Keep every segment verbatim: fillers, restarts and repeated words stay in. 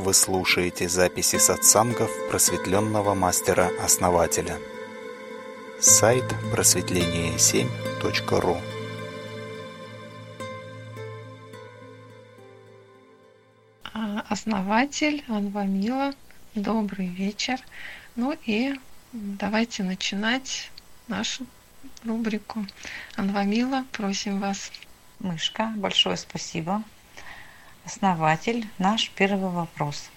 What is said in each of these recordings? Вы слушаете записи сатсангов просветленного мастера-основателя. Сайт просветление семь точка ру. Основатель Анвамила. Добрый вечер. Ну и давайте начинать нашу рубрику. Анвамила, просим вас. Мышка, большое спасибо. Основатель, наш первый вопрос.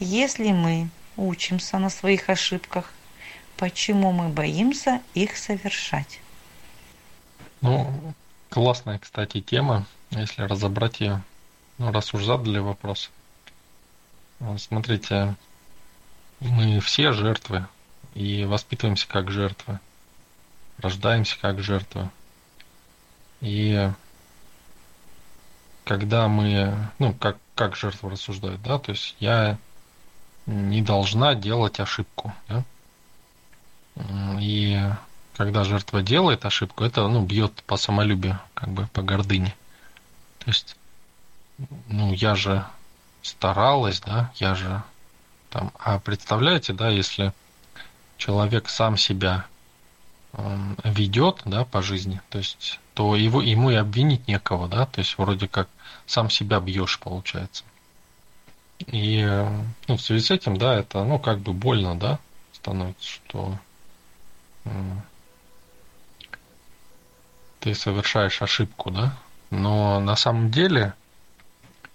Если мы учимся на своих ошибках, почему мы боимся их совершать? Ну, классная, кстати, тема, если разобрать ее. Ну, раз уж задали вопрос. Смотрите, мы все жертвы и воспитываемся как жертвы, рождаемся как жертвы. И когда мы, ну, как, как жертва рассуждает, да, то есть я не должна делать ошибку, да. И когда жертва делает ошибку, это, ну, бьет по самолюбию, как бы по гордыне. То есть, ну, я же старалась, да, я же там... А представляете, да, если человек сам себя ведет, да, по жизни, то есть, то его, ему и обвинить некого, да, то есть, вроде как сам себя бьешь, получается. И, ну, в связи с этим, да, это, ну, как бы больно, да, становится, что... ты совершаешь ошибку, да? Но на самом деле,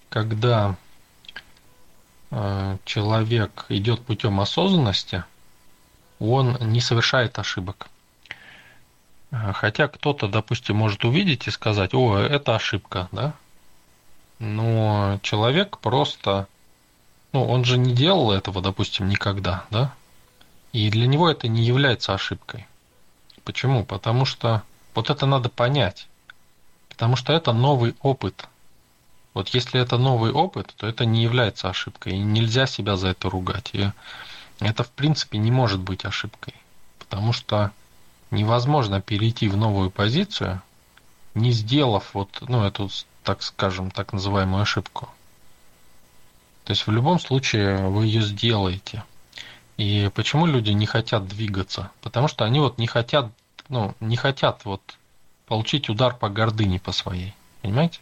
когда человек идет путем осознанности, он не совершает ошибок. Хотя кто-то, допустим, может увидеть и сказать: о, это ошибка, да? Но человек просто, ну, он же не делал этого, допустим, никогда, да? И для него это не является ошибкой. Почему? Потому что вот это надо понять. Потому что это новый опыт. Вот если это новый опыт, то это не является ошибкой. И нельзя себя за это ругать. И это, в принципе, не может быть ошибкой. Потому что невозможно перейти в новую позицию, не сделав вот, ну, эту, так скажем, так называемую ошибку. То есть в любом случае вы ее сделаете. И почему люди не хотят двигаться? Потому что они вот не хотят, ну, не хотят вот получить удар по гордыне по своей. Понимаете?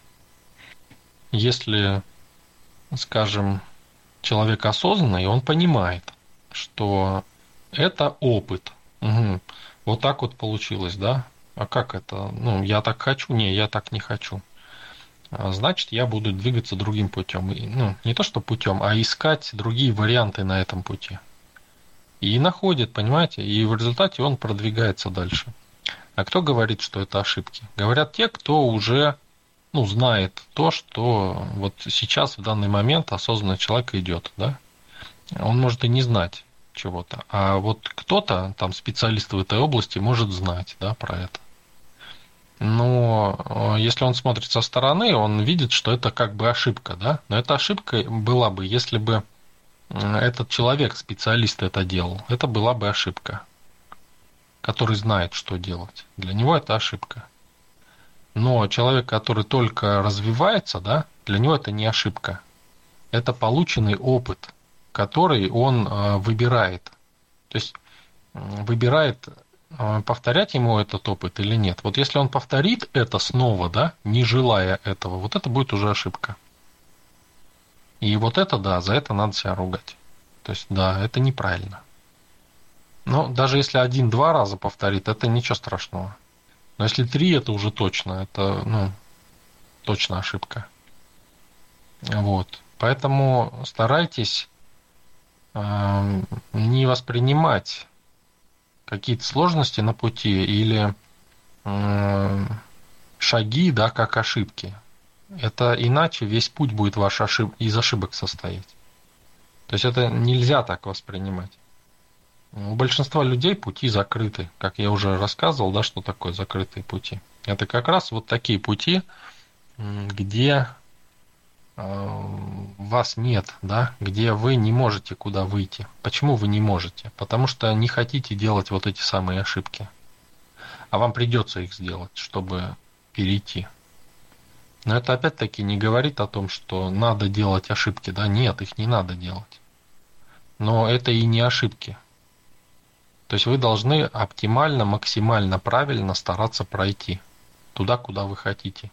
Если, скажем, человек осознанный, он понимает, что это опыт. Угу. Вот так вот получилось, да? А как это? Ну, я так хочу? Не, я так не хочу. Значит, я буду двигаться другим путем. Ну, не то что путем, а искать другие варианты на этом пути. И находит, понимаете, и в результате он продвигается дальше. А кто говорит, что это ошибки? Говорят те, кто уже, ну, знает то, что вот сейчас, в данный момент, осознанно человек идет, да? Он может и не знать чего-то. А вот кто-то, там, специалист в этой области, может знать, да, про это. Но если он смотрит со стороны, он видит, что это как бы ошибка, да? Но эта ошибка была бы, если бы этот человек, специалист, это делал, это была бы ошибка, который знает, что делать. Для него это ошибка. Но человек, который только развивается, да, для него это не ошибка. Это полученный опыт, который он выбирает. То есть выбирает, повторять ему этот опыт или нет. Вот если он повторит это снова, да, не желая этого, вот это будет уже ошибка. И вот это, да, за это надо себя ругать. То есть, да, это неправильно. Но даже если один-два раза повторит, это ничего страшного. Но если три, это уже точно, это, ну, точно ошибка. Вот. Поэтому старайтесь э, не воспринимать какие-то сложности на пути или э, шаги, да, как ошибки. Это иначе весь путь будет ваш ошиб... из ошибок состоять. То есть это нельзя так воспринимать. У большинства людей пути закрыты. Как я уже рассказывал, да, что такое закрытые пути. Это как раз вот такие пути, где вас нет, да, где вы не можете куда выйти. Почему вы не можете? Потому что не хотите делать вот эти самые ошибки. А вам придется их сделать, чтобы перейти. Но это опять-таки не говорит о том, что надо делать ошибки. Да нет, их не надо делать. Но это и не ошибки. То есть вы должны оптимально, максимально правильно стараться пройти туда, куда вы хотите.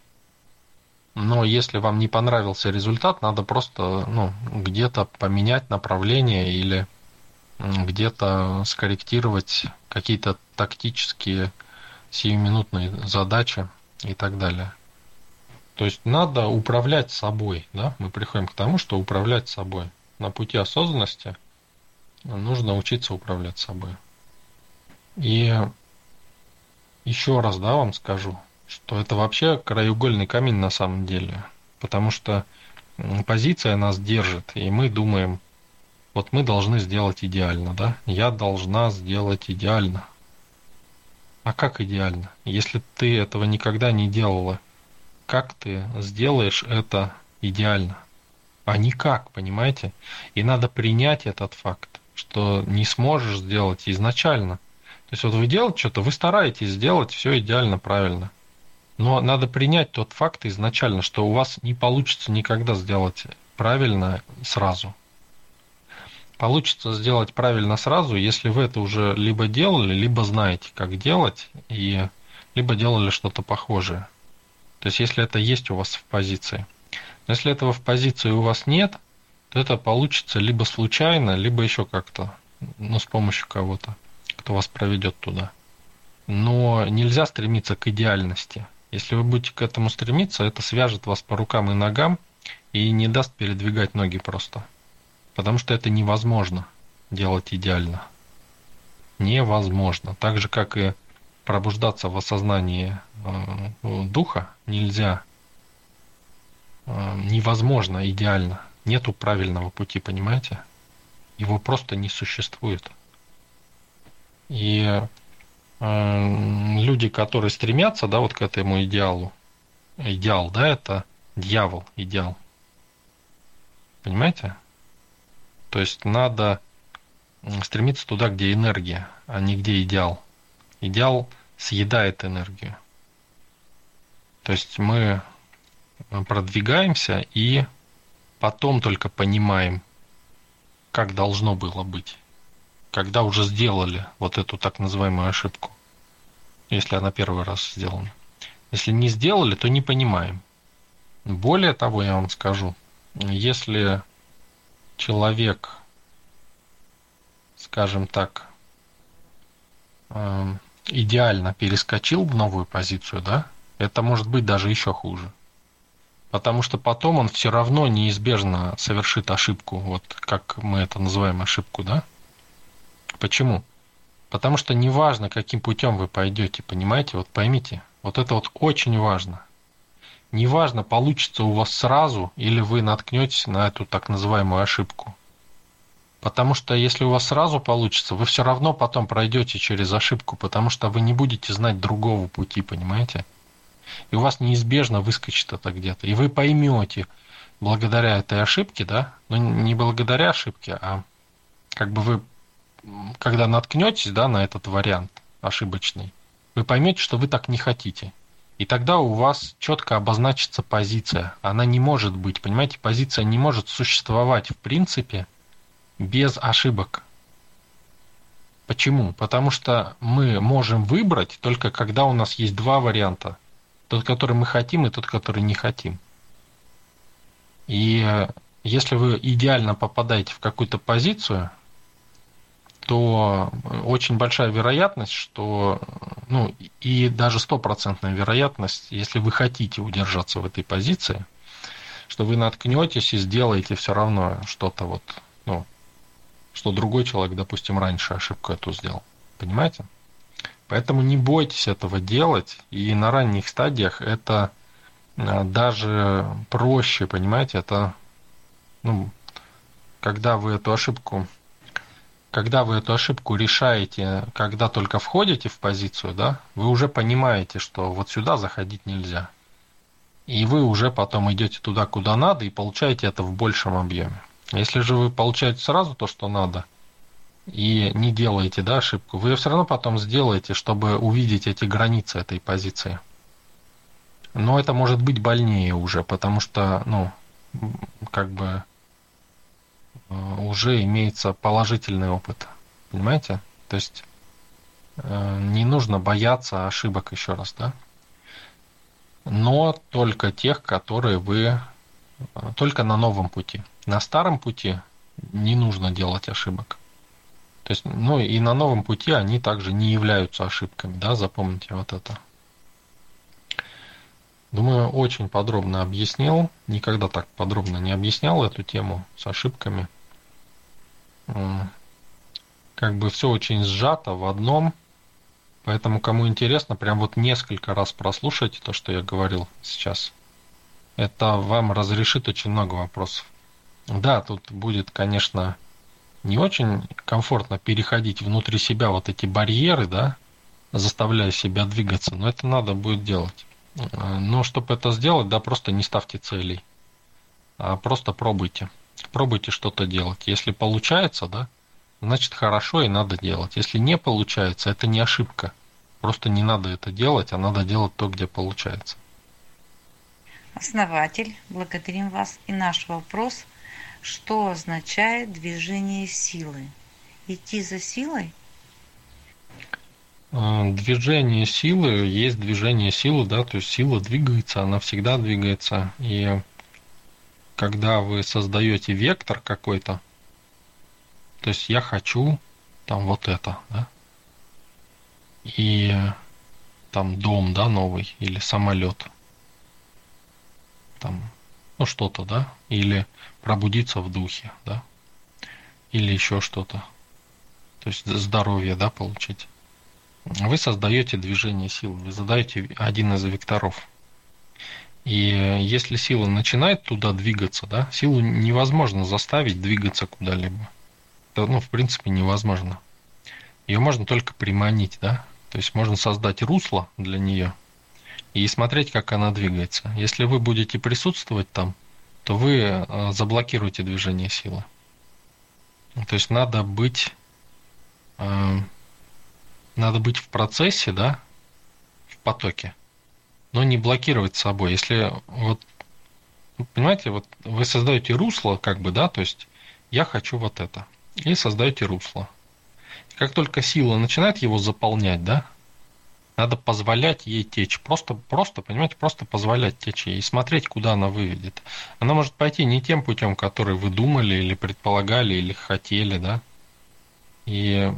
Но если вам не понравился результат, надо просто ну, где-то поменять направление или где-то скорректировать какие-то тактические сиюминутные задачи и так далее. То есть надо управлять собой. Да? Мы приходим к тому, что управлять собой. На пути осознанности нужно учиться управлять собой. И еще раз, да, вам скажу, что это вообще краеугольный камень на самом деле. Потому что позиция нас держит, и мы думаем, вот мы должны сделать идеально, да? Я должна сделать идеально. А как идеально? Если ты этого никогда не делала, как ты сделаешь это идеально? А никак, понимаете? И надо принять этот факт, что не сможешь сделать изначально. То есть вот вы делаете что-то, вы стараетесь сделать все идеально, правильно. Но надо принять тот факт изначально, что у вас не получится никогда сделать правильно сразу. Получится сделать правильно сразу, если вы это уже либо делали, либо знаете, как делать, и либо делали что-то похожее. То есть если это есть у вас в позиции. Но если этого в позиции у вас нет, то это получится либо случайно, либо еще как-то, ну, с помощью кого-то, кто вас проведет туда. Но нельзя стремиться к идеальности. Если вы будете к этому стремиться, это свяжет вас по рукам и ногам и не даст передвигать ноги просто. Потому что это невозможно делать идеально. Невозможно. Так же, как и пробуждаться в осознании э, духа нельзя. Э, невозможно идеально. Нету правильного пути, понимаете? Его просто не существует. И э, люди, которые стремятся, да, вот к этому идеалу, идеал, да, это дьявол, идеал. Понимаете? То есть надо стремиться туда, где энергия, а не где идеал. Идеал съедает энергию. То есть мы продвигаемся и потом только понимаем, как должно было быть. Когда уже сделали вот эту так называемую ошибку. Если она первый раз сделана. Если не сделали, то не понимаем. Более того, я вам скажу, если... человек, скажем так, идеально перескочил в новую позицию, да, это может быть даже еще хуже. Потому что потом он все равно неизбежно совершит ошибку, вот как мы это называем ошибку, да. Почему? Потому что неважно, каким путем вы пойдете, понимаете, вот поймите, вот это вот очень важно. Неважно, получится у вас сразу, или вы наткнетесь на эту так называемую ошибку. Потому что если у вас сразу получится, вы все равно потом пройдете через ошибку, потому что вы не будете знать другого пути, понимаете? И у вас неизбежно выскочит это где-то. И вы поймете благодаря этой ошибке, да, но не благодаря ошибке, а как бы вы, когда наткнетесь, да, на этот вариант ошибочный, вы поймете, что вы так не хотите. И тогда у вас четко обозначится позиция. Она не может быть, понимаете, позиция не может существовать в принципе без ошибок. Почему? Потому что мы можем выбрать только когда у нас есть два варианта. Тот, который мы хотим, и тот, который не хотим. И если вы идеально попадаете в какую-то позицию, то очень большая вероятность, что, ну, и даже стопроцентная вероятность, если вы хотите удержаться в этой позиции, что вы наткнетесь и сделаете все равно что-то вот, ну, что другой человек, допустим, раньше ошибку эту сделал. Понимаете? Поэтому не бойтесь этого делать, и на ранних стадиях это даже проще, понимаете, это, ну, когда вы эту ошибку... Когда вы эту ошибку решаете, когда только входите в позицию, да, вы уже понимаете, что вот сюда заходить нельзя. И вы уже потом идете туда, куда надо, и получаете это в большем объеме. Если же вы получаете сразу то, что надо, и не делаете, да, ошибку, вы ее все равно потом сделаете, чтобы увидеть эти границы этой позиции. Но это может быть больнее уже, потому что, ну, как бы уже имеется положительный опыт. Понимаете? То есть не нужно бояться ошибок еще раз, да? Но только тех, которые вы... Только на новом пути. На старом пути не нужно делать ошибок. То есть, ну и на новом пути они также не являются ошибками, да, запомните вот это. Думаю, очень подробно объяснил, никогда так подробно не объяснял эту тему с ошибками. Как бы все очень сжато в одном, поэтому кому интересно, прям вот несколько раз прослушайте то, что я говорил сейчас. Это вам разрешит очень много вопросов. Да, тут будет, конечно, не очень комфортно переходить внутри себя вот эти барьеры, да, заставляя себя двигаться, но это надо будет делать. Но чтобы это сделать, да, просто не ставьте целей, а просто пробуйте. Пробуйте что-то делать. Если получается, да, значит хорошо и надо делать. Если не получается, это не ошибка. Просто не надо это делать, а надо делать то, где получается. Основатель, благодарим вас. И наш вопрос: что означает движение силы? Идти за силой? Движение силы, есть движение силы, да, то есть сила двигается, она всегда двигается. И когда вы создаете вектор какой-то, то есть я хочу там вот это, да, и там дом, да, новый, или самолет. Там, ну, что-то, да, или пробудиться в духе, да, или еще что-то, то есть здоровье, да, получить. Вы создаете движение силы, вы задаете один из векторов. И если сила начинает туда двигаться, да, силу невозможно заставить двигаться куда-либо. Это, ну, в принципе, невозможно. Ее можно только приманить, да, то есть можно создать русло для нее и смотреть, как она двигается. Если вы будете присутствовать там, то вы заблокируете движение силы. То есть надо быть, э, надо быть в процессе, да, в потоке, но не блокировать собой. Если вот, понимаете, вот вы создаете русло, как бы, да, то есть я хочу вот это, и создаете русло. И как только сила начинает его заполнять, да, надо позволять ей течь. Просто, просто, понимаете, просто позволять течь ей и смотреть, куда она выведет. Она может пойти не тем путем, который вы думали, или предполагали, или хотели, да. И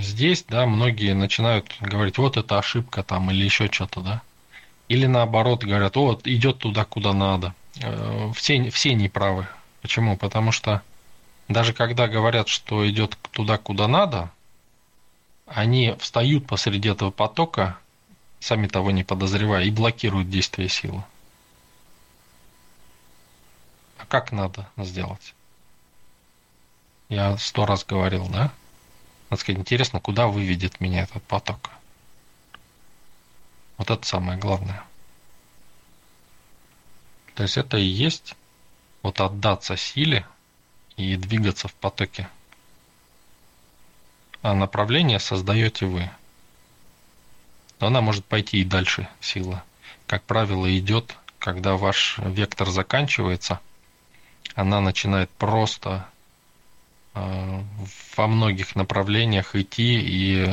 здесь, да, многие начинают говорить, вот это ошибка там, или еще что-то, да. Или наоборот, говорят, о, вот идет туда, куда надо. Все, все неправы. Почему? Потому что даже когда говорят, что идет туда, куда надо, они встают посреди этого потока, сами того не подозревая, и блокируют действие силы. А как надо сделать? Я сто раз говорил, да? Надо сказать, интересно, куда выведет меня этот поток? Вот это самое главное. То есть это и есть вот отдаться силе и двигаться в потоке. А направление создаете вы. Но она может пойти и дальше, сила. Как правило, идет, когда ваш вектор заканчивается, она начинает просто э, во многих направлениях идти, и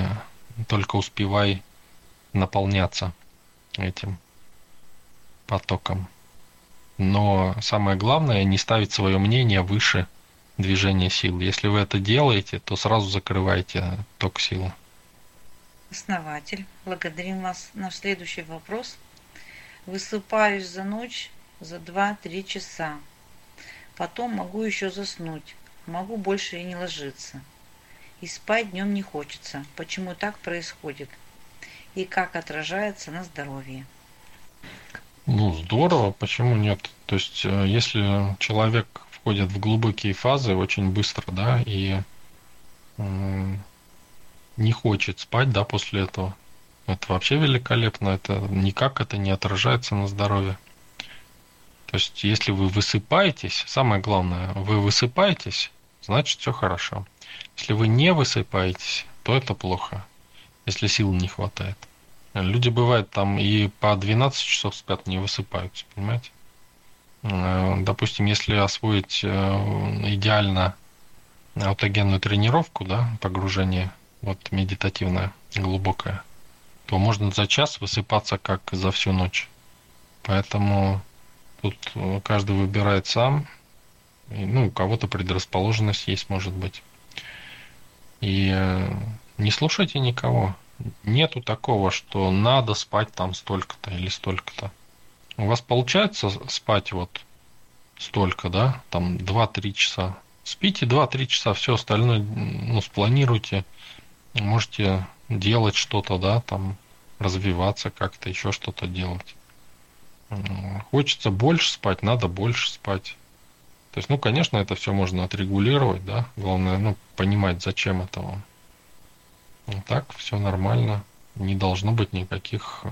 только успевай наполняться этим потоком. Но самое главное, не ставить свое мнение выше движение сил. Если вы это делаете, то сразу закрываете ток силы. Основатель, благодарим вас. Наш следующий вопрос. Высыпаюсь за ночь за два-три часа. Потом могу еще заснуть. Могу больше и не ложиться. И спать днем не хочется. Почему так происходит? И как отражается на здоровье? Ну, здорово. Почему нет? То есть, если человек входят в глубокие фазы очень быстро, да, и э, не хочет спать, да, после этого. Это вообще великолепно, это никак это не отражается на здоровье. То есть, если вы высыпаетесь, самое главное, вы высыпаетесь, значит, все хорошо. Если вы не высыпаетесь, то это плохо, если сил не хватает. Люди бывают там и по двенадцать часов спят, не высыпаются, понимаете? Допустим, если освоить идеально аутогенную тренировку, да, погружение вот медитативное, глубокое, то можно за час высыпаться как за всю ночь. Поэтому тут каждый выбирает сам. И, ну, у кого-то предрасположенность есть, может быть. И не слушайте никого. Нету такого, что надо спать там столько-то или столько-то. У вас получается спать вот столько, да, там два-три часа. Спите два-три часа, все остальное, ну, спланируйте. Можете делать что-то, да, там развиваться как-то, еще что-то делать. Хочется больше спать, надо больше спать. То есть, ну, конечно, это все можно отрегулировать, да. Главное, ну, понимать, зачем это вам. Вот так, все нормально. Не должно быть никаких э,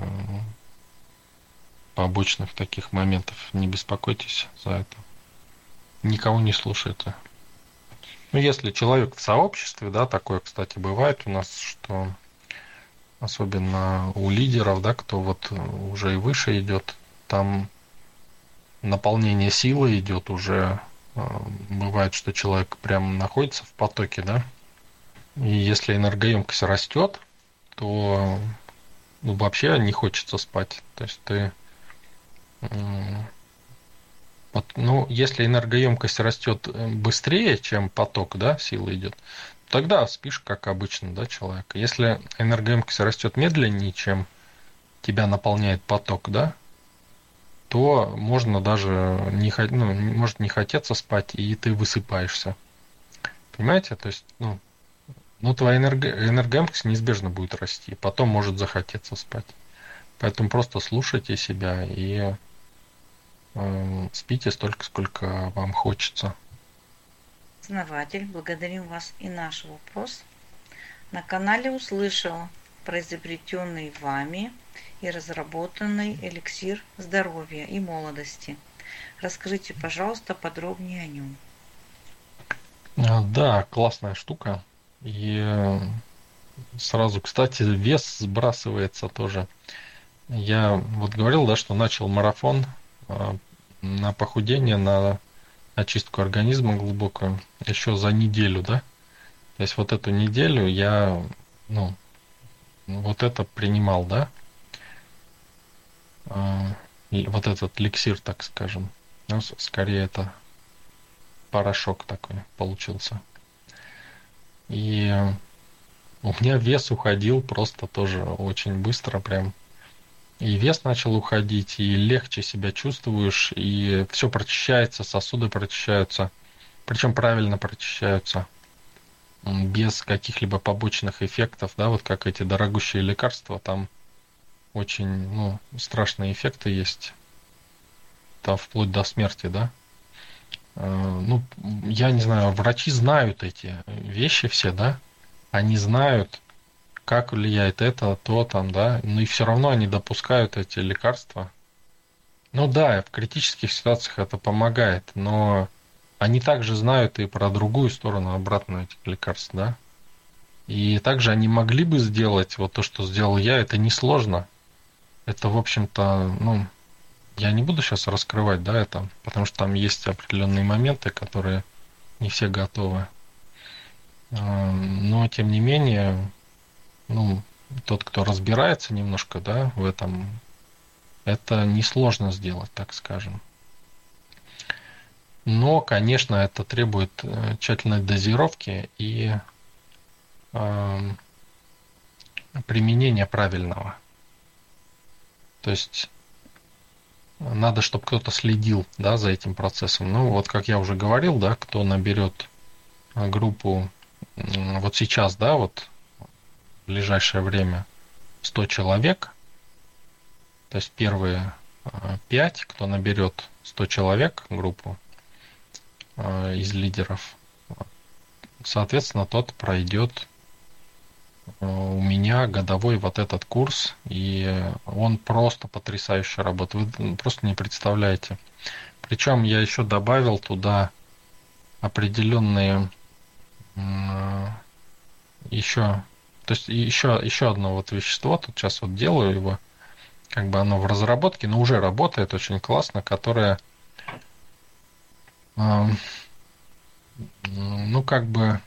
побочных таких моментов. Не беспокойтесь за это. Никого не слушайте. Ну, если человек в сообществе, да, такое, кстати, бывает у нас, что особенно у лидеров, да, кто вот уже и выше идет, там наполнение силы идет уже. Бывает, что человек прям находится в потоке, да. И если энергоемкость растет, то ну, вообще не хочется спать. То есть ты... Ну, если энергоемкость растет быстрее, чем поток, да, силы идет, тогда спишь, как обычно, да, человек. Если энергоемкость растет медленнее, чем тебя наполняет поток, да, то можно даже не, ну, может не хотеться спать, и ты высыпаешься. Понимаете? То есть, ну, ну твоя энерго, энергоемкость неизбежно будет расти. Потом может захотеться спать. Поэтому просто слушайте себя и э, спите столько, сколько вам хочется. Основатель, благодарим вас и наш вопрос. На канале услышал про изобретенный вами и разработанный эликсир здоровья и молодости. Расскажите, пожалуйста, подробнее о нем. Да, классная штука. И сразу, кстати, вес сбрасывается тоже. Я вот говорил, да, что начал марафон на похудение, на очистку организма глубокую еще за неделю, да. То есть вот эту неделю я, ну, вот это принимал, да. И вот этот эликсир, так скажем, ну, скорее это порошок такой получился. И у меня вес уходил просто тоже очень быстро прям. И вес начал уходить, и легче себя чувствуешь, и все прочищается, сосуды прочищаются, причем правильно прочищаются, без каких-либо побочных эффектов, да, вот как эти дорогущие лекарства, там очень, ну, страшные эффекты есть, там вплоть до смерти, да. Ну, я не знаю, врачи знают эти вещи все, да, они знают, как влияет это, то там, да, но и все равно они допускают эти лекарства. Ну да, в критических ситуациях это помогает, но они также знают и про другую сторону, обратную этих лекарств, да. И также они могли бы сделать вот то, что сделал я, это несложно. Это, в общем-то, ну... Я не буду сейчас раскрывать, да, это, потому что там есть определенные моменты, которые не все готовы. Но, тем не менее, ну, тот, кто разбирается немножко, да, в этом, это несложно сделать, так скажем. Но, конечно, это требует тщательной дозировки и э, применения правильного. То есть... Надо, чтобы кто-то следил, да, за этим процессом. Ну, вот как я уже говорил, да, кто наберет группу вот сейчас, да, вот в ближайшее время сто человек, то есть первые пять, кто наберет сто человек группу из лидеров, соответственно, тот пройдет у меня годовой вот этот курс, и он просто потрясающе работает. Вы просто не представляете. Причем я еще добавил туда определенные еще То есть еще, еще одно вот вещество, тут сейчас вот делаю его, как бы оно в разработке, но уже работает очень классно, которое, э, ну как бы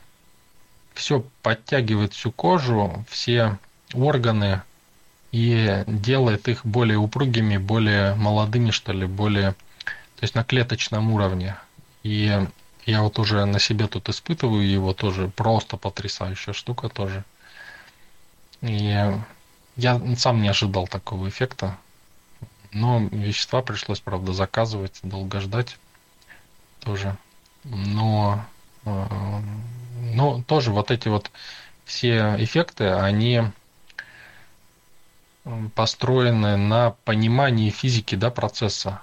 все подтягивает всю кожу, все органы и делает их более упругими, более молодыми, что ли, более, то есть на клеточном уровне. И я вот уже на себе тут испытываю его тоже, просто потрясающая штука тоже. И я сам не ожидал такого эффекта, но вещества пришлось, правда, заказывать, долго ждать тоже. Но, но тоже вот эти вот все эффекты, они построены на понимании физики, да, процесса.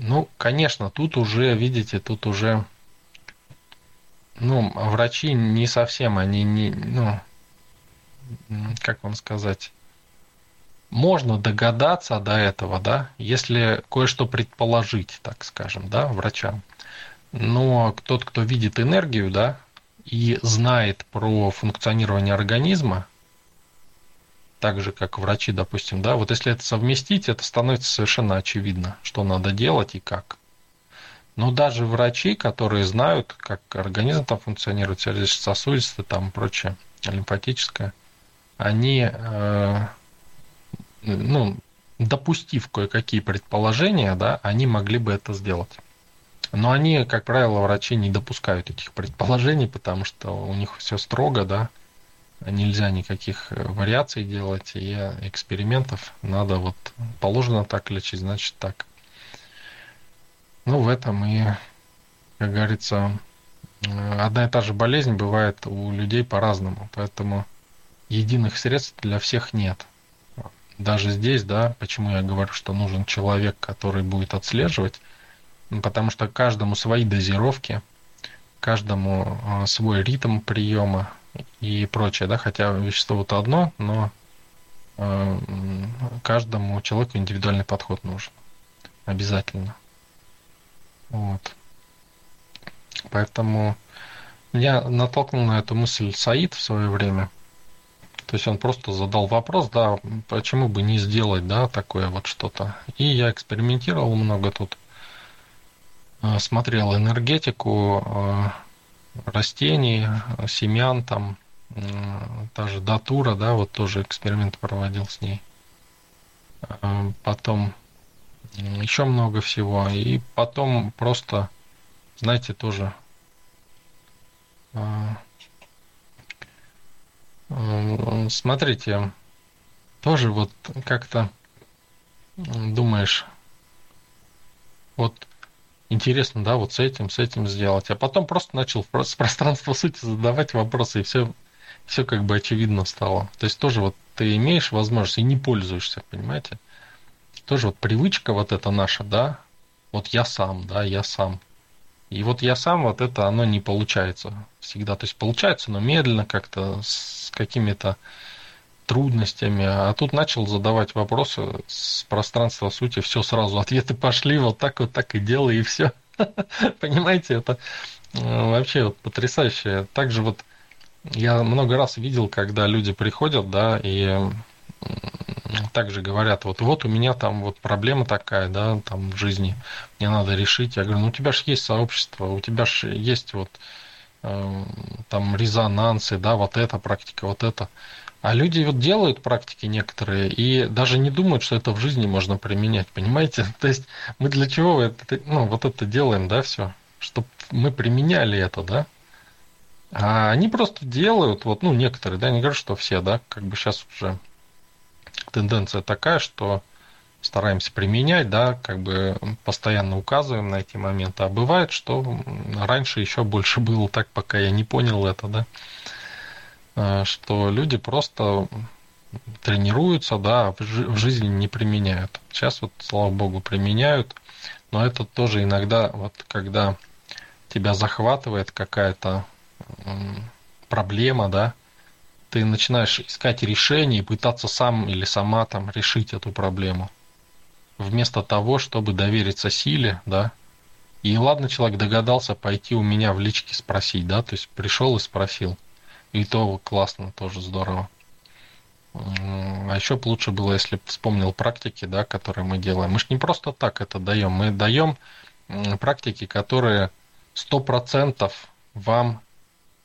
Ну, конечно, тут уже, видите, тут уже, ну, врачи не совсем, они не, ну, как вам сказать, можно догадаться до этого, да, если кое-что предположить, так скажем, да, врачам. Но тот, кто видит энергию, да, и знает про функционирование организма, так же, как врачи, допустим, да, вот если это совместить, это становится совершенно очевидно, что надо делать и как. Но даже врачи, которые знают, как организм там функционирует, сердечно-сосудистый, там прочее, лимфатическое, они, э, ну, допустив кое-какие предположения, да, они могли бы это сделать. Но они, как правило, врачи не допускают этих предположений, потому что у них все строго, да, нельзя никаких вариаций делать и экспериментов. Надо вот положено так лечить, значит так. Ну, в этом и, как говорится, одна и та же болезнь бывает у людей по-разному, поэтому единых средств для всех нет. Даже здесь, да, почему я говорю, что нужен человек, который будет отслеживать, потому что каждому свои дозировки, каждому свой ритм приема и прочее, да, хотя вещество-то одно, но э, каждому человеку индивидуальный подход нужен, обязательно. Вот. Поэтому меня натолкнул на эту мысль Саид в свое время. То есть он просто задал вопрос, да, почему бы не сделать, да, такое вот что-то. И я экспериментировал много тут, смотрел энергетику растений, семян, там, та же Датура, да, вот тоже эксперимент проводил с ней. Потом еще много всего. И потом просто, знаете, тоже смотрите, тоже вот как-то думаешь, вот интересно, да, вот с этим, с этим сделать. А потом просто начал с пространства сути задавать вопросы, и все, все как бы очевидно стало. То есть тоже вот ты имеешь возможность и не пользуешься, понимаете? Тоже вот привычка вот эта наша, да, вот я сам, да, я сам. И вот я сам, вот это оно не получается всегда. То есть получается, но медленно как-то, с какими-то трудностями. А тут начал задавать вопросы с пространства сути, все сразу, ответы пошли, вот так вот так и делай, и все. Понимаете, это вообще вот потрясающе. Также вот я много раз видел, когда люди приходят, да, и также говорят, вот, вот у меня там вот проблема такая, да, там в жизни, мне надо решить. Я говорю, ну у тебя же есть сообщество, у тебя же есть вот э, там резонансы, да, вот эта практика, вот это. А люди вот делают практики некоторые и даже не думают, что это в жизни можно применять, понимаете? То есть мы для чего это, ну, вот это делаем, да, все, чтобы мы применяли это, да? А они просто делают, вот, ну, некоторые, да, не говорю, что все, да, как бы сейчас уже тенденция такая, что стараемся применять, да, как бы постоянно указываем на эти моменты. А бывает, что раньше еще больше было так, пока я не понял это, да, что люди просто тренируются, да, в жизни не применяют. Сейчас вот, слава богу, применяют, но это тоже иногда, вот когда тебя захватывает какая-то проблема, да, ты начинаешь искать решение и пытаться сам или сама там решить эту проблему. Вместо того, чтобы довериться силе, да. И ладно, человек догадался пойти у меня в личке спросить, да, то есть пришел и спросил. И то классно, тоже здорово. А еще бы лучше было, если бы вспомнил практики, да, которые мы делаем. Мы же не просто так это даем. Мы даем практики, которые сто процентов вам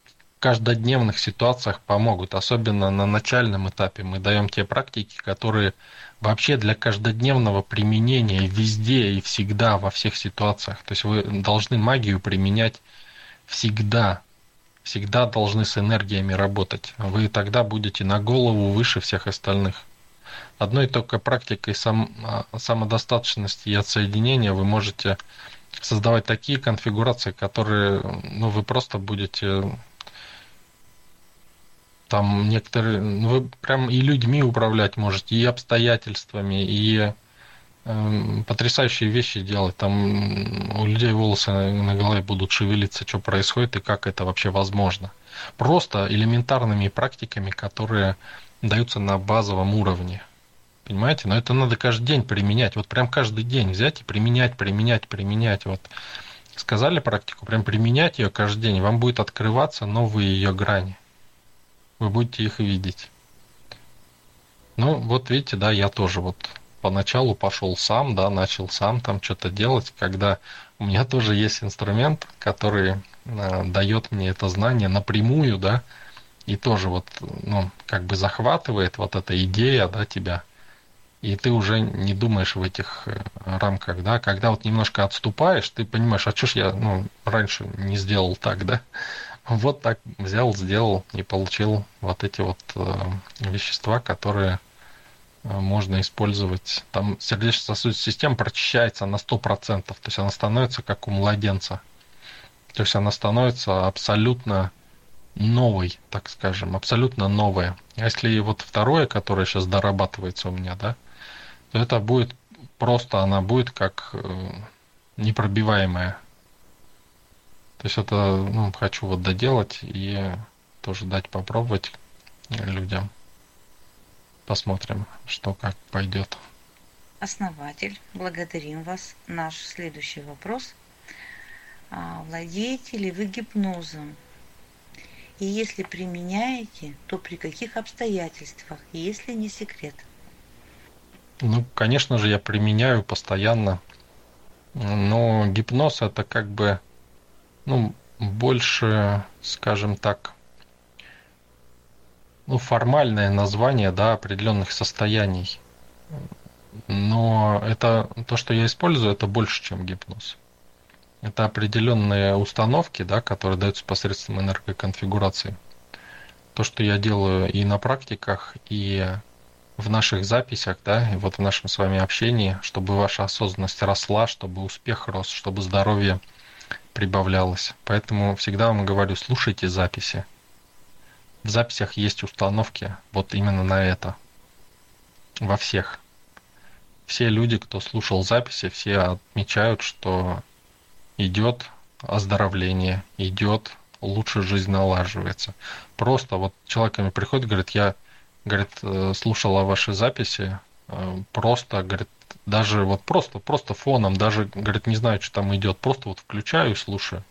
в каждодневных ситуациях помогут. Особенно на начальном этапе мы даем те практики, которые вообще для каждодневного применения везде и всегда, во всех ситуациях. То есть вы должны магию применять всегда. Всегда должны с энергиями работать. Вы тогда будете на голову выше всех остальных. Одной только практикой сам, самодостаточности и отсоединения вы можете создавать такие конфигурации, которые, ну, вы просто будете там некоторые, ну, вы прям и людьми управлять можете, и обстоятельствами, и э, потрясающие вещи делать. Там у людей волосы на, на голове будут шевелиться, что происходит и как это вообще возможно. Просто элементарными практиками, которые даются на базовом уровне. Понимаете? Но это надо каждый день применять. Вот прям каждый день взять и применять, применять, применять. Вот сказали практику, прям применять ее каждый день. Вам будет открываться новые ее грани. Вы будете их видеть. Ну, вот видите, да, я тоже вот поначалу пошел сам, да, начал сам там что-то делать, когда у меня тоже есть инструмент, который э, дает мне это знание напрямую, да, и тоже вот, ну, как бы захватывает вот эта идея, да, тебя. И ты уже не думаешь в этих рамках, да, когда вот немножко отступаешь, ты понимаешь, а что ж я, ну, раньше не сделал так, да, вот так взял, сделал и получил вот эти вот э, вещества, которые можно использовать. Там сердечно-сосудистая система прочищается на сто процентов, то есть она становится как у младенца, то есть она становится абсолютно новой, так скажем, абсолютно новая. А если вот второе, которое сейчас дорабатывается у меня, да, то это будет просто, она будет как непробиваемая. То есть это, ну, хочу вот доделать и тоже дать попробовать людям. Посмотрим, что как пойдет. Основатель, благодарим вас. Наш следующий вопрос. Владеете ли вы гипнозом? И если применяете, то при каких обстоятельствах, если не секрет? Ну, конечно же, я применяю постоянно. Но гипноз это как бы, ну, больше, скажем так, ну, формальное название, да, определенных состояний. Но это то, что я использую, это больше, чем гипноз. Это определенные установки, да, которые даются посредством энергоконфигурации. То, что я делаю и на практиках, и в наших записях, да, и вот в нашем с вами общении, чтобы ваша осознанность росла, чтобы успех рос, чтобы здоровье прибавлялось. Поэтому всегда вам говорю, слушайте записи. В записях есть установки вот именно на это. Во всех. Все люди, кто слушал записи, все отмечают, что идет оздоровление, идет, лучше жизнь налаживается. Просто вот человек ко мне приходит, говорит, я, говорит, слушала ваши записи, просто, говорит, даже вот просто, просто фоном, даже, говорит, не знаю, что там идет, просто вот включаю и слушаю.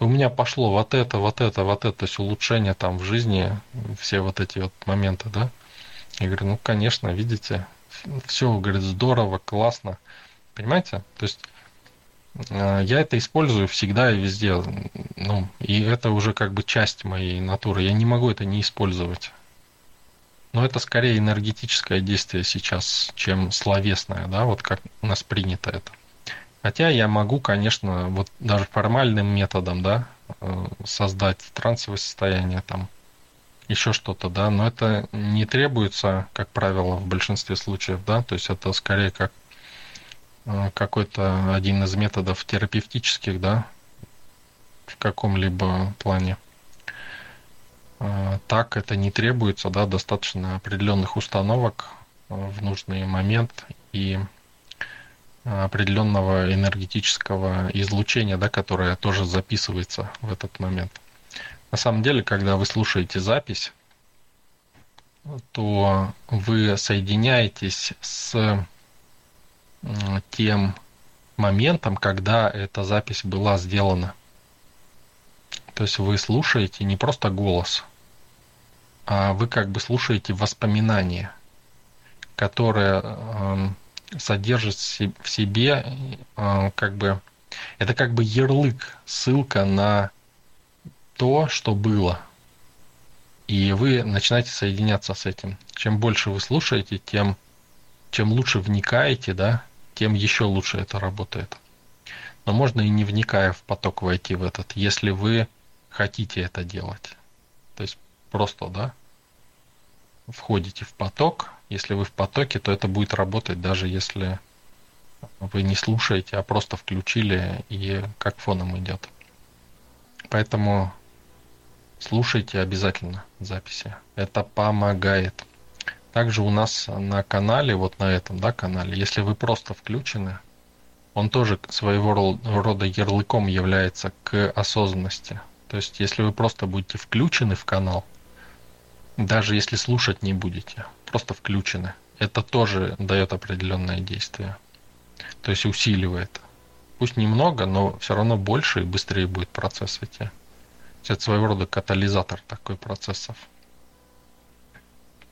И у меня пошло вот это, вот это, вот это, то есть улучшение там в жизни, все вот эти вот моменты, да. Я говорю, ну, конечно, видите, все, говорит, здорово, классно, понимаете, то есть я это использую всегда и везде, ну, и это уже как бы часть моей натуры, я не могу это не использовать. Но это скорее энергетическое действие сейчас, чем словесное, да, вот как у нас принято это. Хотя я могу, конечно, вот даже формальным методом, да, создать трансовое состояние, там, еще что-то, да, но это не требуется, как правило, в большинстве случаев, да, то есть это скорее как какой-то один из методов терапевтических, да, в каком-либо плане. Так это не требуется, да, достаточно определенных установок в нужный момент и определенного энергетического излучения, да, которое тоже записывается в этот момент. На самом деле, когда вы слушаете запись, то вы соединяетесь с тем моментом, когда эта запись была сделана. То есть вы слушаете не просто голос, вы как бы слушаете воспоминания, которые содержат в себе как бы... Это как бы ярлык, ссылка на то, что было. И вы начинаете соединяться с этим. Чем больше вы слушаете, тем чем лучше вникаете, да, тем еще лучше это работает. Но можно и не вникая в поток войти в этот, если вы хотите это делать. То есть просто, да, входите в поток. Если вы в потоке, то это будет работать, даже если вы не слушаете, а просто включили и как фоном идет. Поэтому слушайте обязательно записи. Это помогает. Также у нас на канале, вот на этом, да, канале, если вы просто включены, он тоже своего рода ярлыком является к осознанности. То есть, если вы просто будете включены в канал, даже если слушать не будете, просто включены, это тоже дает определенное действие. То есть усиливает. Пусть немного, но все равно больше и быстрее будет процесс идти. Это своего рода катализатор такой процессов.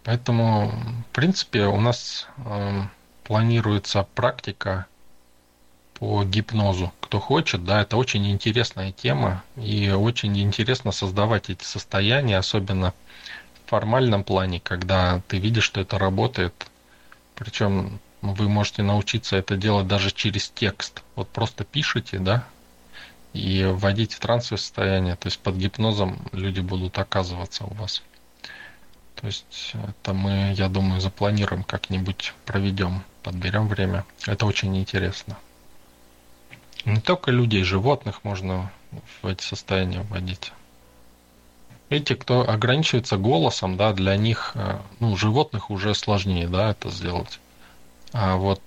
Поэтому, в принципе, у нас э, планируется практика по гипнозу. Кто хочет, да, это очень интересная тема. И очень интересно создавать эти состояния, особенно в формальном плане, когда ты видишь, что это работает. Причем вы можете научиться это делать даже через текст. Вот просто пишите, да, и вводите в трансовое состояние. То есть под гипнозом люди будут оказываться у вас. То есть это мы, я думаю, запланируем как-нибудь, проведем, подберем время. Это очень интересно. Не только людей, животных можно в эти состояния вводить. Эти, кто ограничивается голосом, да, для них, ну, животных уже сложнее, да, это сделать. А вот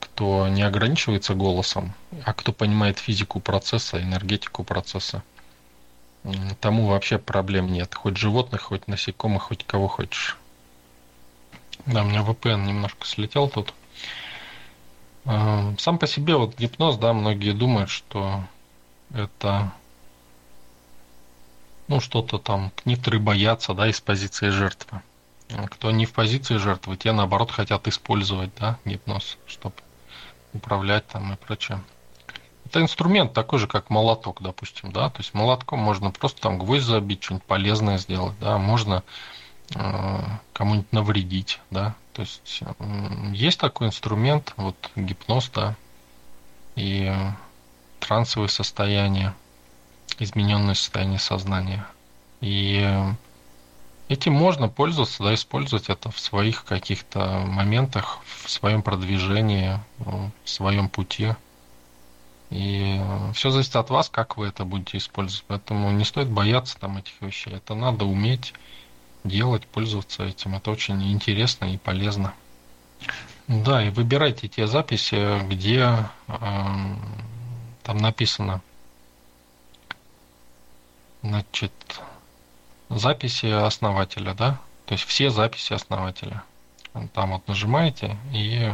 кто не ограничивается голосом, а кто понимает физику процесса, энергетику процесса, тому вообще проблем нет. Хоть животных, хоть насекомых, хоть кого хочешь. Да, у меня вэ пэ эн немножко слетел тут. Сам по себе вот гипноз, да, многие думают, что это, ну, что-то там, некоторые боятся, да, из позиции жертвы. Кто не в позиции жертвы, те, наоборот, хотят использовать, да, гипноз, чтобы управлять там и прочее. Это инструмент такой же, как молоток, допустим, да, то есть молотком можно просто там гвоздь забить, что-нибудь полезное сделать, да, можно э, кому-нибудь навредить, да, то есть э, есть такой инструмент, вот гипноз, да, и э, трансовые состояния, измененное состояние сознания, и э, этим можно пользоваться, да, использовать это в своих каких-то моментах, в своем продвижении, в своем пути. И все зависит от вас, как вы это будете использовать. Поэтому не стоит бояться там этих вещей. Это надо уметь делать, пользоваться этим. Это очень интересно и полезно. Да, и выбирайте те записи, где э, там написано, значит, записи основателя, да? То есть все записи основателя. Там вот нажимаете, и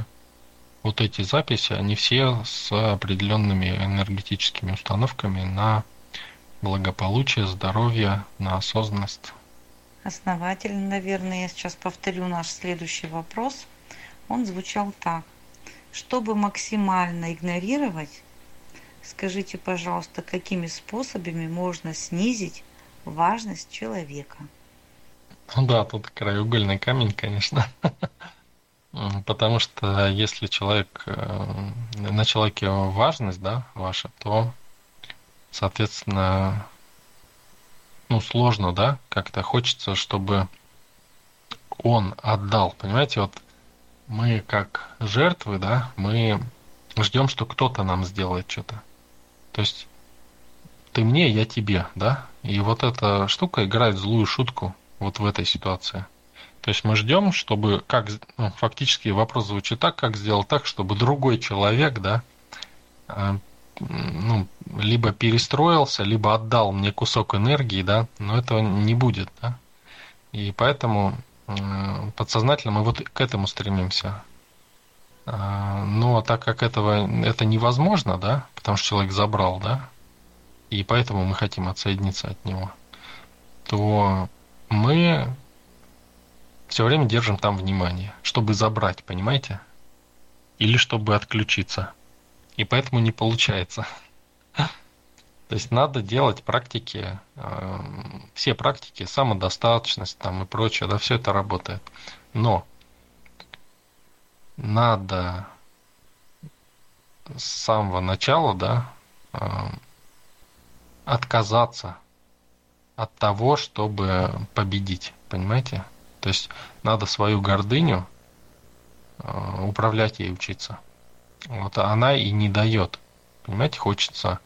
вот эти записи, они все с определенными энергетическими установками на благополучие, здоровье, на осознанность. Основатель, наверное, я сейчас повторю наш следующий вопрос. Он звучал так. Чтобы максимально игнорировать, скажите, пожалуйста, какими способами можно снизить важность человека? Ну да, тут краеугольный камень, конечно. Потому что если человек, на человеке важность, да, ваша, то, соответственно, ну, сложно, да, как-то хочется, чтобы он отдал. Понимаете, вот мы как жертвы, да, мы ждем, что кто-то нам сделает что-то. То есть ты мне, я тебе, да. И вот эта штука играет злую шутку вот в этой ситуации. То есть мы ждем, чтобы, как, ну, фактически вопрос звучит так, как сделал так, чтобы другой человек, да, э, ну, либо перестроился, либо отдал мне кусок энергии, да, но этого не будет, да. И поэтому э, подсознательно мы вот к этому стремимся. Э, но так как этого, это невозможно, да, потому что человек забрал, да, и поэтому мы хотим отсоединиться от него, то мы все время держим там внимание, чтобы забрать, понимаете? Или чтобы отключиться. И поэтому не получается. То есть надо делать практики, э, все практики, самодостаточность там и прочее, да, все это работает. Но надо с самого начала, да, э, отказаться от того, чтобы победить, понимаете? То есть надо свою гордыню э, управлять ей, учиться. Вот она и не дает, понимаете, хочется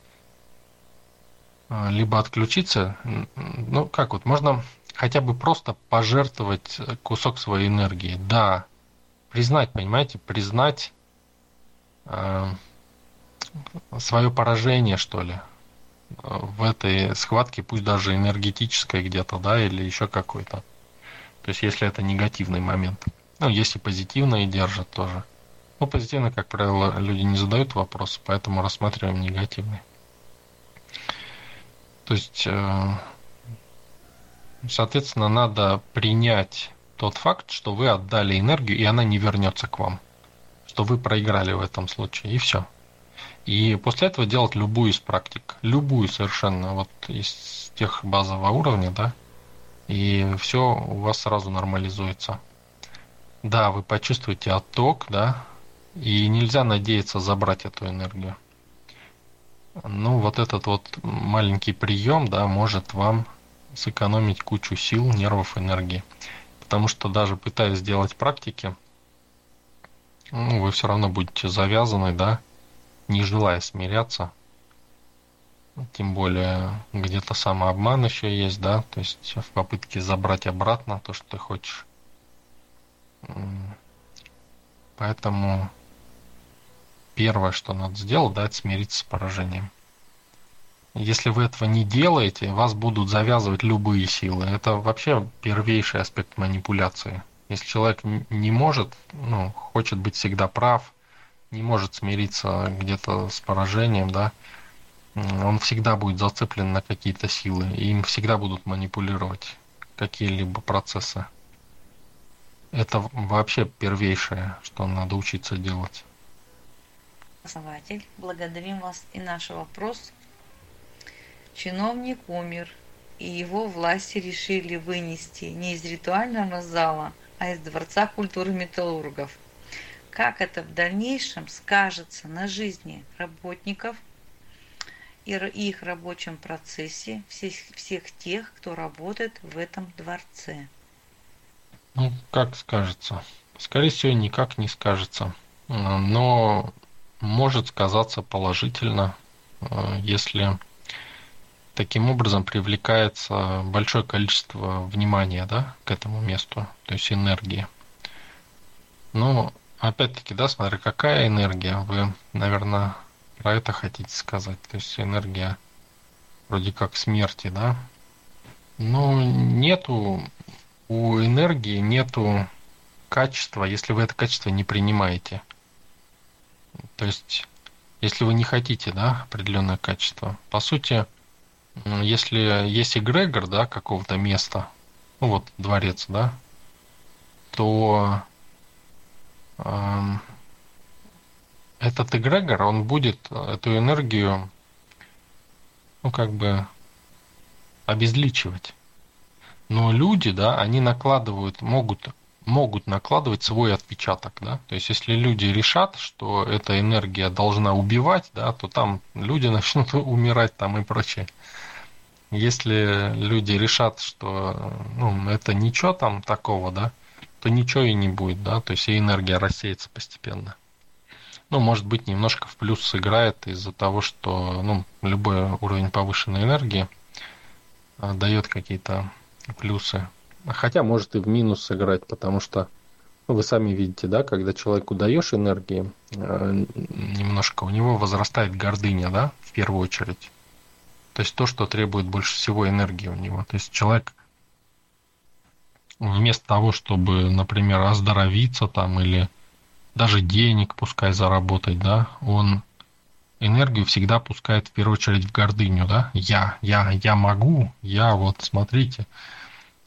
либо отключиться, ну как вот, можно хотя бы просто пожертвовать кусок своей энергии, да, признать, понимаете, признать э, свое поражение, что ли, в этой схватке, пусть даже энергетической где-то, да, или еще какой-то, то есть если это негативный момент, ну если позитивные держат тоже, ну позитивно, как правило, люди не задают вопросы, поэтому рассматриваем негативные. То есть, соответственно, надо принять тот факт, что вы отдали энергию, и она не вернется к вам. Что вы проиграли в этом случае, и все. И после этого делать любую из практик, любую совершенно, вот из тех базового уровня, да, и все у вас сразу нормализуется. Да, вы почувствуете отток, да, и нельзя надеяться забрать эту энергию. Ну, вот этот вот маленький прием, да, может вам сэкономить кучу сил, нервов, энергии. Потому что даже пытаясь сделать практики, ну, вы все равно будете завязаны, да, не желая смиряться. Тем более, где-то самообман еще есть, да, то есть в попытке забрать обратно то, что ты хочешь. Поэтому... Первое, что надо сделать, да, это смириться с поражением. Если вы этого не делаете, вас будут завязывать любые силы. Это вообще первейший аспект манипуляции. Если человек не может, ну, хочет быть всегда прав, не может смириться где-то с поражением, да, он всегда будет зацеплен на какие-то силы, и им всегда будут манипулировать какие-либо процессы. Это вообще первейшее, что надо учиться делать. Основатель, благодарим вас и наш вопрос. Чиновник умер, и его власти решили вынести не из ритуального зала, а из Дворца культуры металлургов. Как это в дальнейшем скажется на жизни работников и их рабочем процессе, всех, всех тех, кто работает в этом дворце? Ну, как скажется? Скорее всего, никак не скажется. Но... может сказаться положительно, если таким образом привлекается большое количество внимания, да, к этому месту, то есть энергии. Но опять-таки, да, смотря какая энергия, вы, наверное, про это хотите сказать. То есть энергия вроде как смерти, да. Но нету, у энергии нету качества, если вы это качество не принимаете. То есть, если вы не хотите, да, определенное качество, по сути, если есть эгрегор, да, какого-то места, ну вот дворец, да, то э, этот эгрегор, он будет эту энергию, ну как бы, обезличивать. Но люди, да, они накладывают, могут... могут накладывать свой отпечаток, да, то есть если люди решат, что эта энергия должна убивать, да, то там люди начнут умирать там и прочее. Если люди решат, что, ну, это ничего там такого, да, то ничего и не будет, да, то есть и энергия рассеется постепенно. Ну, может быть, немножко в плюс сыграет из-за того, что, ну, любой уровень повышенной энергии дает какие-то плюсы. Хотя может и в минус сыграть, потому что, ну, вы сами видите, да, когда человеку даешь энергии, э, немножко у него возрастает гордыня, да, в первую очередь. То есть то, что требует больше всего энергии у него. То есть человек вместо того, чтобы, например, оздоровиться там или даже денег пускай заработать, да, он энергию всегда пускает в первую очередь в гордыню, да. Я, я, я могу, я вот, смотрите.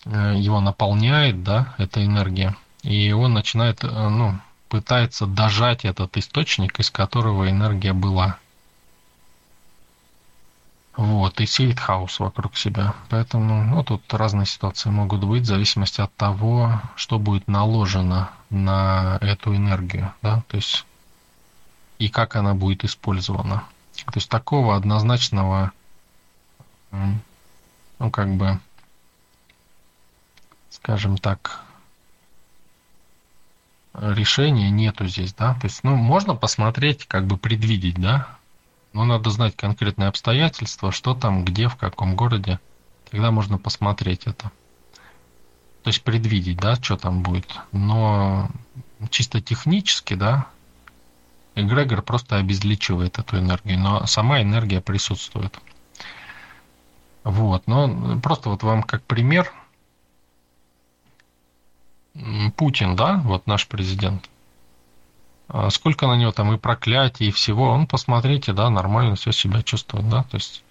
его наполняет, да, эта энергия, и он начинает, ну, пытается дожать этот источник, из которого энергия была. Вот, и сеет хаос вокруг себя. Поэтому, ну, тут разные ситуации могут быть в зависимости от того, что будет наложено на эту энергию, да, то есть и как она будет использована. То есть такого однозначного, ну, как бы, скажем так, решения нету здесь, да. То есть, ну, можно посмотреть, как бы предвидеть, да. Но надо знать конкретные обстоятельства, что там, где, в каком городе. Тогда можно посмотреть это. То есть предвидеть, да, что там будет. Но чисто технически, да, эгрегор просто обезличивает эту энергию. Но сама энергия присутствует. Вот. Но просто вот вам как пример. Путин, да, вот наш президент. Сколько на него там и проклятий, и всего, он, посмотрите, да, нормально все себя чувствует, да, то есть,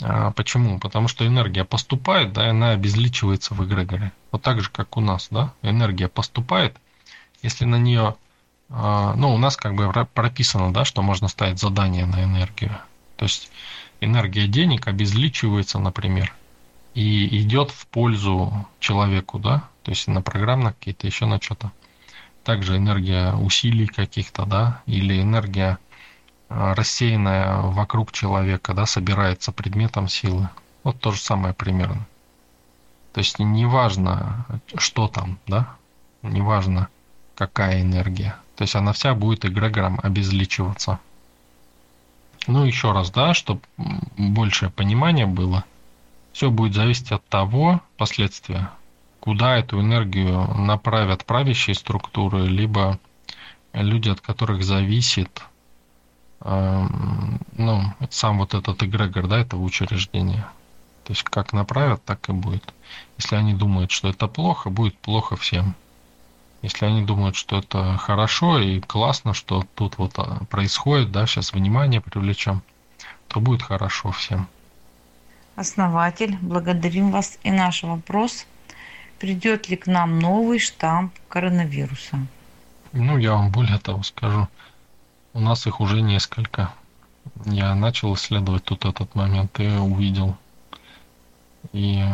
а почему? Потому что энергия поступает, да, и она обезличивается в эгрегоре, вот так же, как у нас, да, энергия поступает, если на нее, ну, у нас как бы прописано, да, что можно ставить задание на энергию, то есть, энергия денег обезличивается, например, и идет в пользу человеку, да, то есть, на программы какие-то, еще на что-то. Также энергия усилий каких-то, да, или энергия, рассеянная вокруг человека, да, собирается предметом силы. Вот то же самое примерно. То есть неважно, что там, да, неважно, какая энергия. То есть она вся будет эгрегором обезличиваться. Ну, еще раз, да, чтобы большее понимание было, все будет зависеть от того последствия, куда эту энергию направят правящие структуры, либо люди, от которых зависит, э, ну, сам вот этот эгрегор, да, этого учреждения. То есть как направят, так и будет. Если они думают, что это плохо, будет плохо всем. Если они думают, что это хорошо и классно, что тут вот происходит, да, сейчас внимание привлечем, то будет хорошо всем. Основатель, благодарим вас, и наш вопрос: придет ли к нам новый штамм коронавируса? Ну, я вам более того скажу. У нас их уже несколько. Я начал исследовать тут этот момент и увидел. И,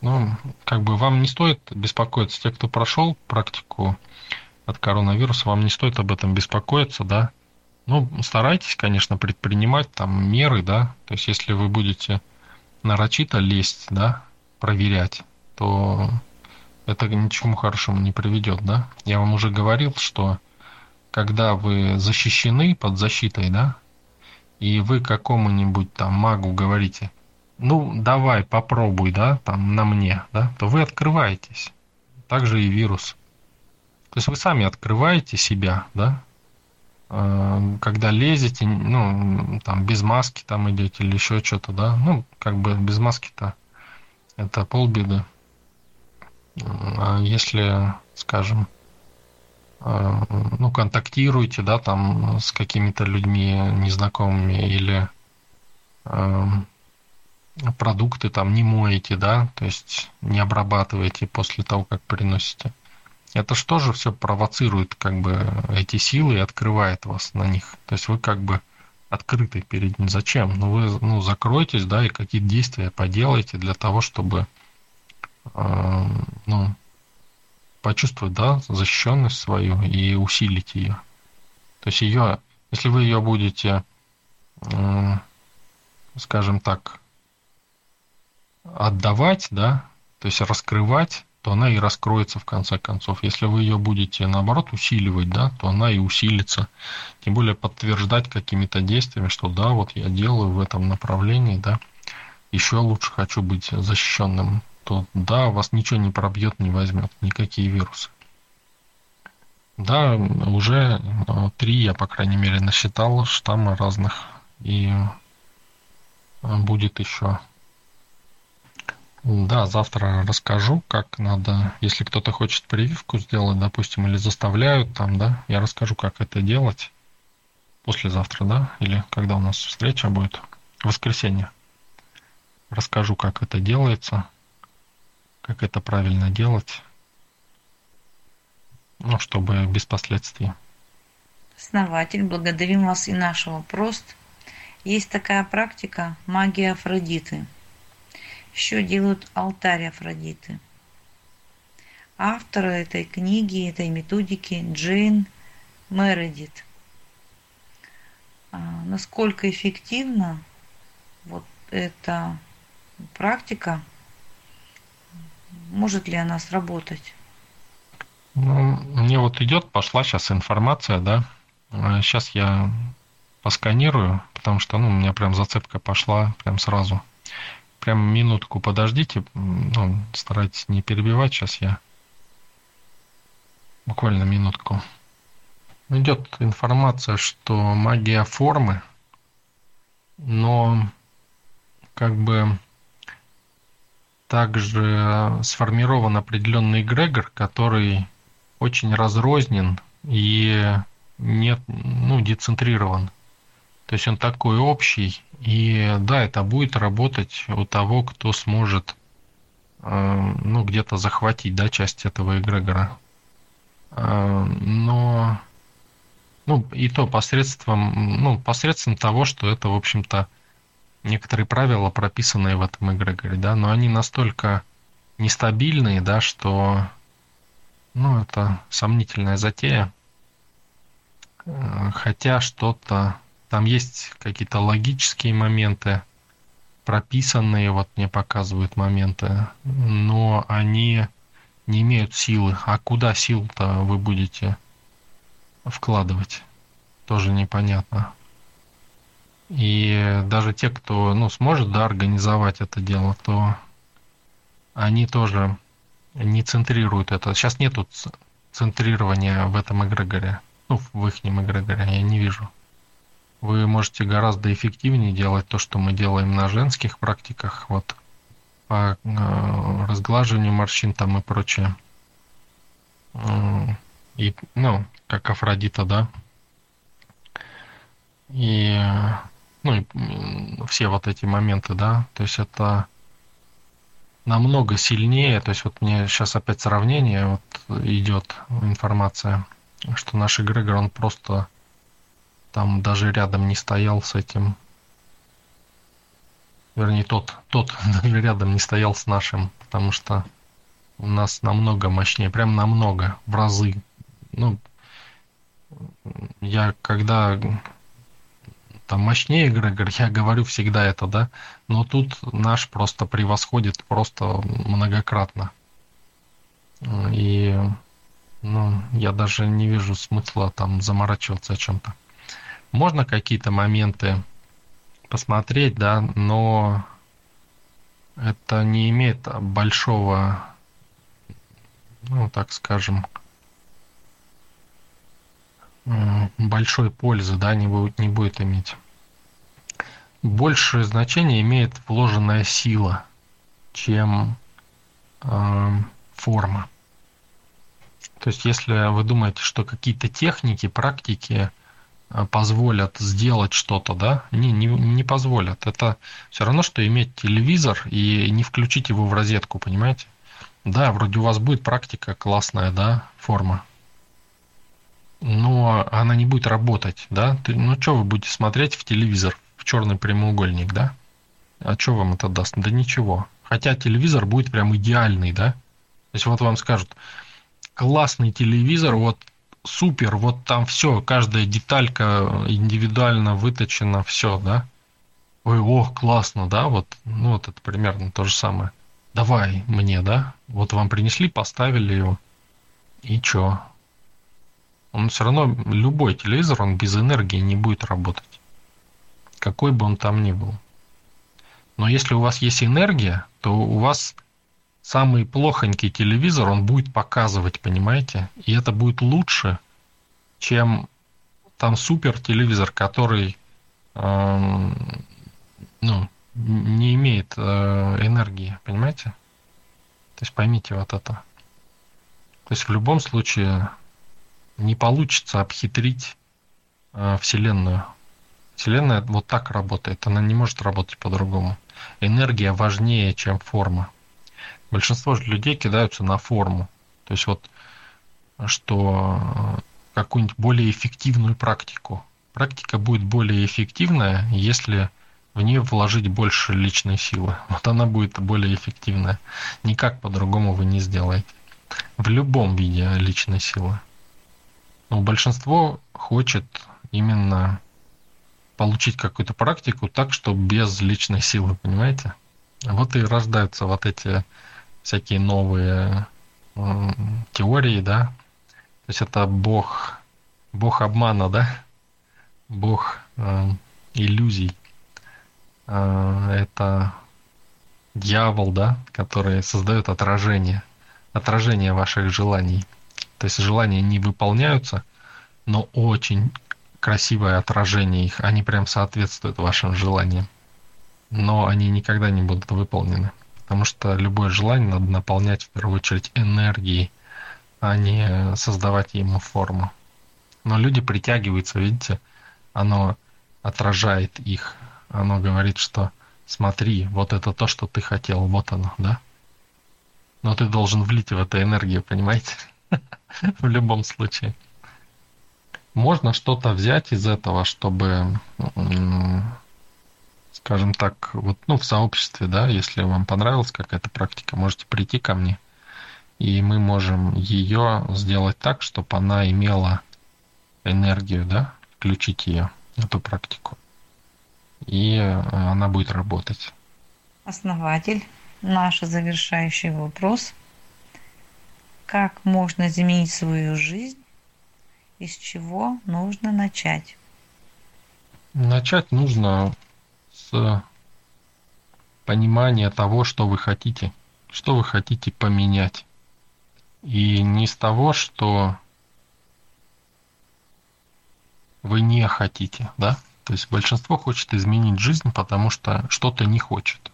ну, как бы вам не стоит беспокоиться. Те, кто прошел практику от коронавируса, вам не стоит об этом беспокоиться, да. Ну, старайтесь, конечно, предпринимать там меры, да. То есть, если вы будете нарочито лезть, да, проверять, то это ни к чему хорошему не приведет, да? Я вам уже говорил, что когда вы защищены, под защитой, да, и вы какому-нибудь там магу говорите, ну, давай, попробуй, да, там, на мне, да, то вы открываетесь. Так же и вирус. То есть вы сами открываете себя, да, когда лезете, ну, там, без маски там идете или еще что-то, да, ну, как бы без маски-то это полбеды. А если, скажем, ну, контактируете, да, там с какими-то людьми незнакомыми или э, продукты там не моете, да, то есть не обрабатываете после того, как приносите, это же тоже все провоцирует, как бы, эти силы и открывает вас на них. То есть вы как бы открыты перед ним. Зачем? Ну, вы, ну, закройтесь, да, и какие-то действия поделаете для того, чтобы ну, почувствовать, да, защищенность свою и усилить ее. То есть ее, если вы ее будете, скажем так, отдавать, да, то есть раскрывать, то она и раскроется в конце концов. Если вы ее будете, наоборот, усиливать, да, то она и усилится. Тем более подтверждать какими-то действиями, что да, вот я делаю в этом направлении, да, еще лучше хочу быть защищенным. То да, вас ничего не пробьет, не возьмет, никакие вирусы. Да, уже три, я, по крайней мере, насчитал штаммы разных, и будет еще. Да, завтра расскажу, как надо, если кто-то хочет прививку сделать, допустим, или заставляют там, да, я расскажу, как это делать послезавтра, да, или когда у нас встреча будет, в воскресенье. Расскажу, как это делается, как это правильно делать, ну, чтобы без последствий. Основатель, благодарим вас и наш вопрос. Есть такая практика магия Афродиты. Еще делают алтарь Афродиты. Автор этой книги, этой методики Джейн Мередит. Насколько эффективна вот эта практика? Может ли она сработать? Ну, мне вот идет, пошла сейчас информация, да. Сейчас я посканирую, потому что ну, у меня прям зацепка пошла прям сразу. Прям минутку подождите, ну, старайтесь не перебивать, сейчас я буквально минутку. Идет информация, что магия формы, но как бы также сформирован определенный эгрегор, который очень разрознен и нет, ну, децентрирован. То есть он такой общий, и да, это будет работать у того, кто сможет ну, где-то захватить да, часть этого эгрегора. Но ну, и то посредством, ну, посредством того, что это, в общем-то, некоторые правила, прописанные в этом эгрегоре, да, но они настолько нестабильные, да, что ну, это сомнительная затея. Хотя что-то. Там есть какие-то логические моменты, прописанные, вот мне показывают моменты, но они не имеют силы. А куда сил-то вы будете вкладывать? Тоже непонятно. И даже те, кто ну, сможет да, организовать это дело, то они тоже не центрируют это. Сейчас нету центрирования в этом эгрегоре, ну, в их эгрегоре, я не вижу. Вы можете гораздо эффективнее делать то, что мы делаем на женских практиках, вот, по э, разглаживанию морщин там и прочее. И, ну, как Афродита, да. И, ну, и все вот эти моменты, да. То есть это намного сильнее. То есть вот мне сейчас опять сравнение, вот идет информация, что наш эгрегор, он просто... Там даже рядом не стоял с этим. Вернее, тот, тот даже рядом не стоял с нашим, потому что у нас намного мощнее, прям намного, в разы. Ну, я когда там мощнее эгрегор, я говорю всегда это, да, но тут наш просто превосходит просто многократно. И, ну, я даже не вижу смысла там заморачиваться о чем-то. Можно какие-то моменты посмотреть, да, но это не имеет большого, ну, так скажем, большой пользы, да, не будет, не будет иметь. Большее значение имеет вложенная сила, чем э, форма. То есть, если вы думаете, что какие-то техники, практики позволят сделать что-то, да? Не, не, не позволят. Это все равно, что иметь телевизор и не включить его в розетку, понимаете? Да, вроде у вас будет практика классная, да, форма. Но она не будет работать, да? Ты, ну, что вы будете смотреть в телевизор, в черный прямоугольник, да? А что вам это даст? Да ничего. Хотя телевизор будет прям идеальный, да? То есть вот вам скажут, классный телевизор, вот супер, вот там все, каждая деталька индивидуально выточена, все, да? Ой, ох, классно, да? Вот, ну, вот это примерно то же самое. Давай мне, да? Вот вам принесли, поставили его. И что? Он все равно, любой телевизор, он без энергии не будет работать. Какой бы он там ни был. Но если у вас есть энергия, то у вас... Самый плохонький телевизор, он будет показывать, понимаете? И это будет лучше, чем там супер телевизор, который э, ну, не имеет э, энергии, понимаете? То есть поймите вот это. То есть в любом случае не получится обхитрить э, Вселенную. Вселенная вот так работает, она не может работать по-другому. Энергия важнее, чем форма. большинство же людей кидаются на форму. То есть вот, что какую-нибудь более эффективную практику. Практика будет более эффективная, если в нее вложить больше личной силы. Вот она будет более эффективная. Никак по-другому вы не сделаете. В любом виде личной силы. Но большинство хочет именно получить какую-то практику так, что без личной силы, понимаете? Вот и рождаются вот эти всякие новые э, теории, да? То есть это бог, бог обмана, да? Бог э, иллюзий. Э, это дьявол, да? Который создает отражение. Отражение ваших желаний. То есть желания не выполняются, но очень красивое отражение их. Они прям соответствуют вашим желаниям. Но они никогда не будут выполнены. Потому что любое желание надо наполнять в первую очередь энергией, а не создавать ему форму. Но люди притягиваются, видите, оно отражает их. Оно говорит, что смотри, вот это то, что ты хотел, вот оно, да? Но ты должен влить в эту энергию, понимаете? В любом случае. Можно что-то взять из этого, чтобы, скажем так, вот, ну, в сообществе, да, если вам понравилась какая-то практика, можете прийти ко мне, и мы можем ее сделать так, чтобы она имела энергию, да, включить ее, эту практику, и она будет работать. Основатель, наш завершающий вопрос. Как можно изменить свою жизнь? Из чего нужно начать? Начать нужно с понимания того, что вы хотите. Что вы хотите поменять. И не с того, что вы не хотите, да? То есть большинство хочет изменить жизнь, потому что что-то не хочет.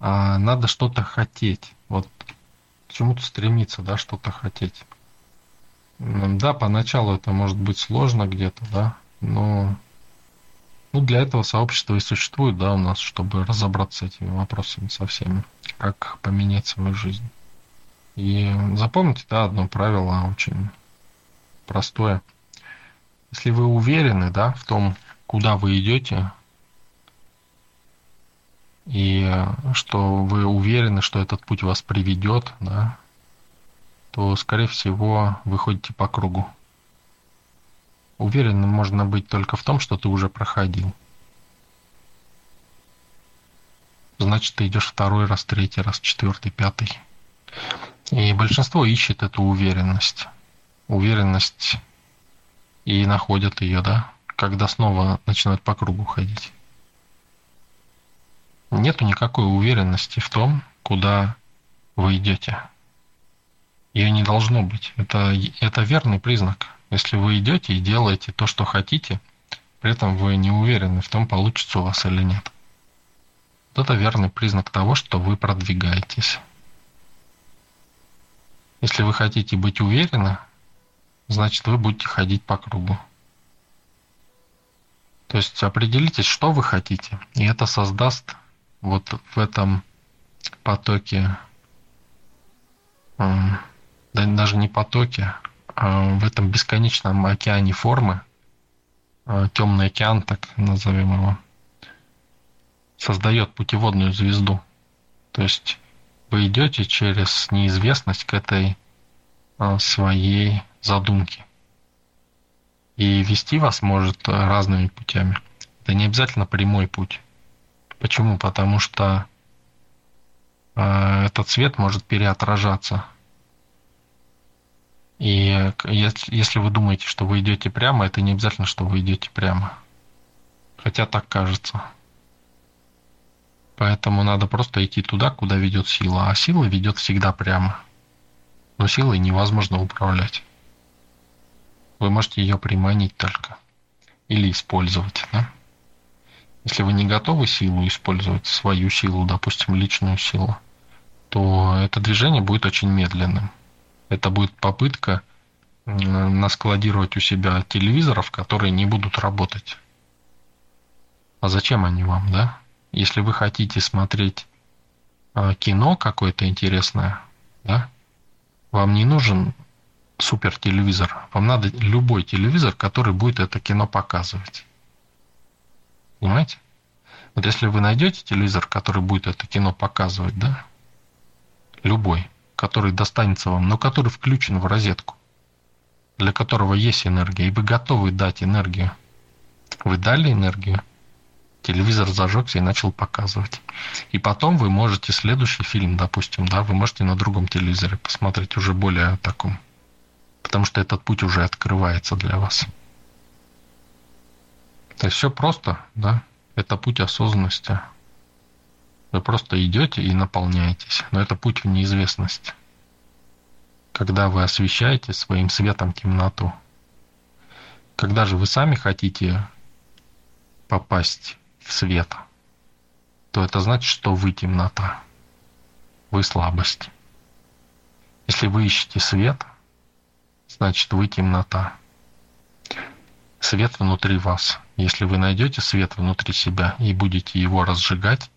А надо что-то хотеть. Вот к чему-то стремиться, да, что-то хотеть. Да, поначалу это может быть сложно где-то, да, но ну, для этого сообщество и существует, да, у нас, чтобы разобраться с этими вопросами со всеми, как поменять свою жизнь. И запомните, да, одно правило очень простое. Если вы уверены, да, в том, куда вы идете, и что вы уверены, что этот путь вас приведет, да, то, скорее всего, вы ходите по кругу. Уверенным можно быть только в том, что ты уже проходил. Значит, ты идешь второй раз, третий раз, четвертый, пятый. И большинство ищет эту уверенность. Уверенность и находят ее, да, когда снова начинают по кругу ходить. Нету никакой уверенности в том, куда вы идете. Ее не должно быть. Это, это верный признак. Если вы идете и делаете то, что хотите, при этом вы не уверены в том, получится у вас или нет. Вот это верный признак того, что вы продвигаетесь. Если вы хотите быть уверены, значит вы будете ходить по кругу. То есть определитесь, что вы хотите, и это создаст вот в этом потоке... даже не потоки, а в этом бесконечном океане формы, темный океан, так назовем его, создает путеводную звезду. То есть вы идете через неизвестность к этой своей задумке. И вести вас может разными путями. Это не обязательно прямой путь. Почему? Потому что этот свет может переотражаться. И если вы думаете, что вы идете прямо, это не обязательно, что вы идете прямо. Хотя так кажется. Поэтому надо просто идти туда, куда ведет сила. А сила ведет всегда прямо. Но силой невозможно управлять. Вы можете ее приманить только. Или использовать, да? Если вы не готовы силу использовать, свою силу, допустим, личную силу, то это движение будет очень медленным. Это будет попытка наскладировать у себя телевизоров, которые не будут работать. А зачем они вам, да? Если вы хотите смотреть кино какое-то интересное, да, вам не нужен супер телевизор. Вам надо любой телевизор, который будет это кино показывать. Понимаете? Вот если вы найдете телевизор, который будет это кино показывать, да, любой, который достанется вам, но который включен в розетку, для которого есть энергия, и вы готовы дать энергию. Вы дали энергию, телевизор зажегся и начал показывать. И потом вы можете следующий фильм, допустим, да, вы можете на другом телевизоре посмотреть уже более таком. Потому что этот путь уже открывается для вас. То есть все просто, да? Это путь осознанности. Вы просто идете и наполняетесь. Но это путь в неизвестность. Когда вы освещаете своим светом темноту. Когда же вы сами хотите попасть в свет, то это значит, что вы темнота. Вы слабость. Если вы ищете свет, значит, вы темнота. Свет внутри вас. Если вы найдете свет внутри себя и будете его разжигать,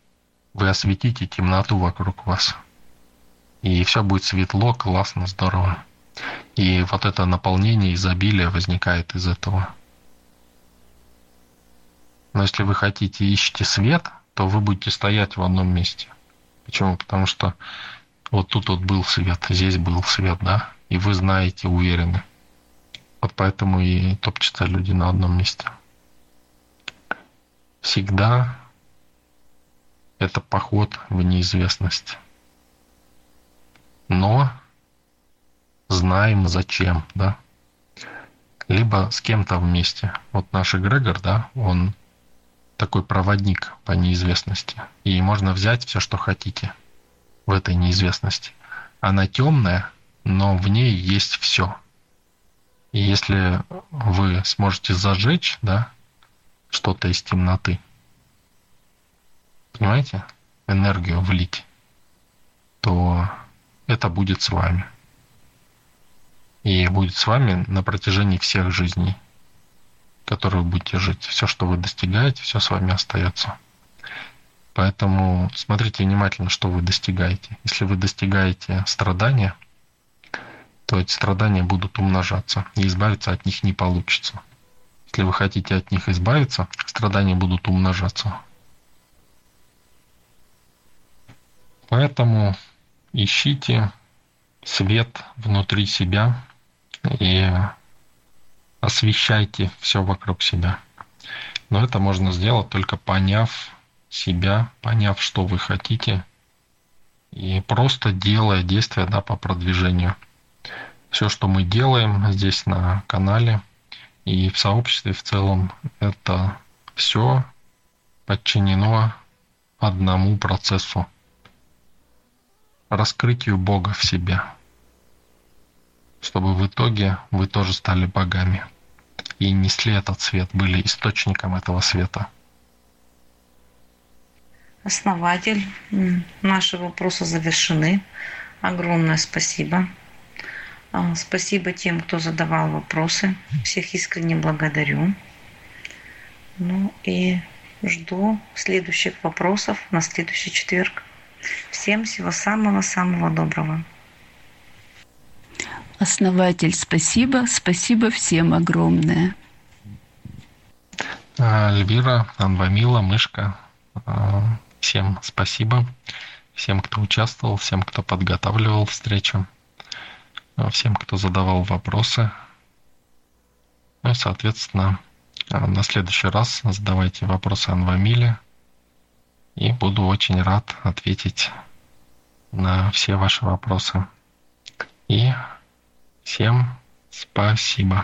вы осветите темноту вокруг вас. И все будет светло, классно, здорово. И вот это наполнение, изобилие возникает из этого. Но если вы хотите, ищете свет, то вы будете стоять в одном месте. Почему? Потому что вот тут вот был свет, здесь был свет, да? И вы знаете, уверены. Вот поэтому и топчутся люди на одном месте. Всегда это поход в неизвестность. Но знаем зачем, да? Либо с кем-то вместе. Вот наш эгрегор, да, он такой проводник по неизвестности. И можно взять все, что хотите в этой неизвестности. Она темная, но в ней есть все. И если вы сможете зажечь, да, что-то из темноты, понимаете, энергию влить, то это будет с вами. И будет с вами на протяжении всех жизней, которые вы будете жить. Все, что вы достигаете, все с вами остается. Поэтому смотрите внимательно, что вы достигаете. Если вы достигаете страдания, то эти страдания будут умножаться, и избавиться от них не получится. Если вы хотите от них избавиться, страдания будут умножаться. Поэтому ищите свет внутри себя и освещайте все вокруг себя. Но это можно сделать, только поняв себя, поняв, что вы хотите, и просто делая действия, да, по продвижению. Все, что мы делаем здесь на канале и в сообществе в целом, это все подчинено одному процессу. Раскрытию Бога в себе. Чтобы в итоге вы тоже стали богами. И несли этот свет, были источником этого света. Основатель, наши вопросы завершены. Огромное спасибо. Спасибо тем, кто задавал вопросы. Всех искренне благодарю. Ну и жду следующих вопросов на следующий четверг. Всем всего самого-самого доброго. Основатель, спасибо. Спасибо всем огромное. Эльвира, Анвамила, Мышка. Всем спасибо. Всем, кто участвовал, всем, кто подготавливал встречу. Всем, кто задавал вопросы. Ну и, соответственно, на следующий раз задавайте вопросы Анвамиле. И буду очень рад ответить на все ваши вопросы. И всем спасибо.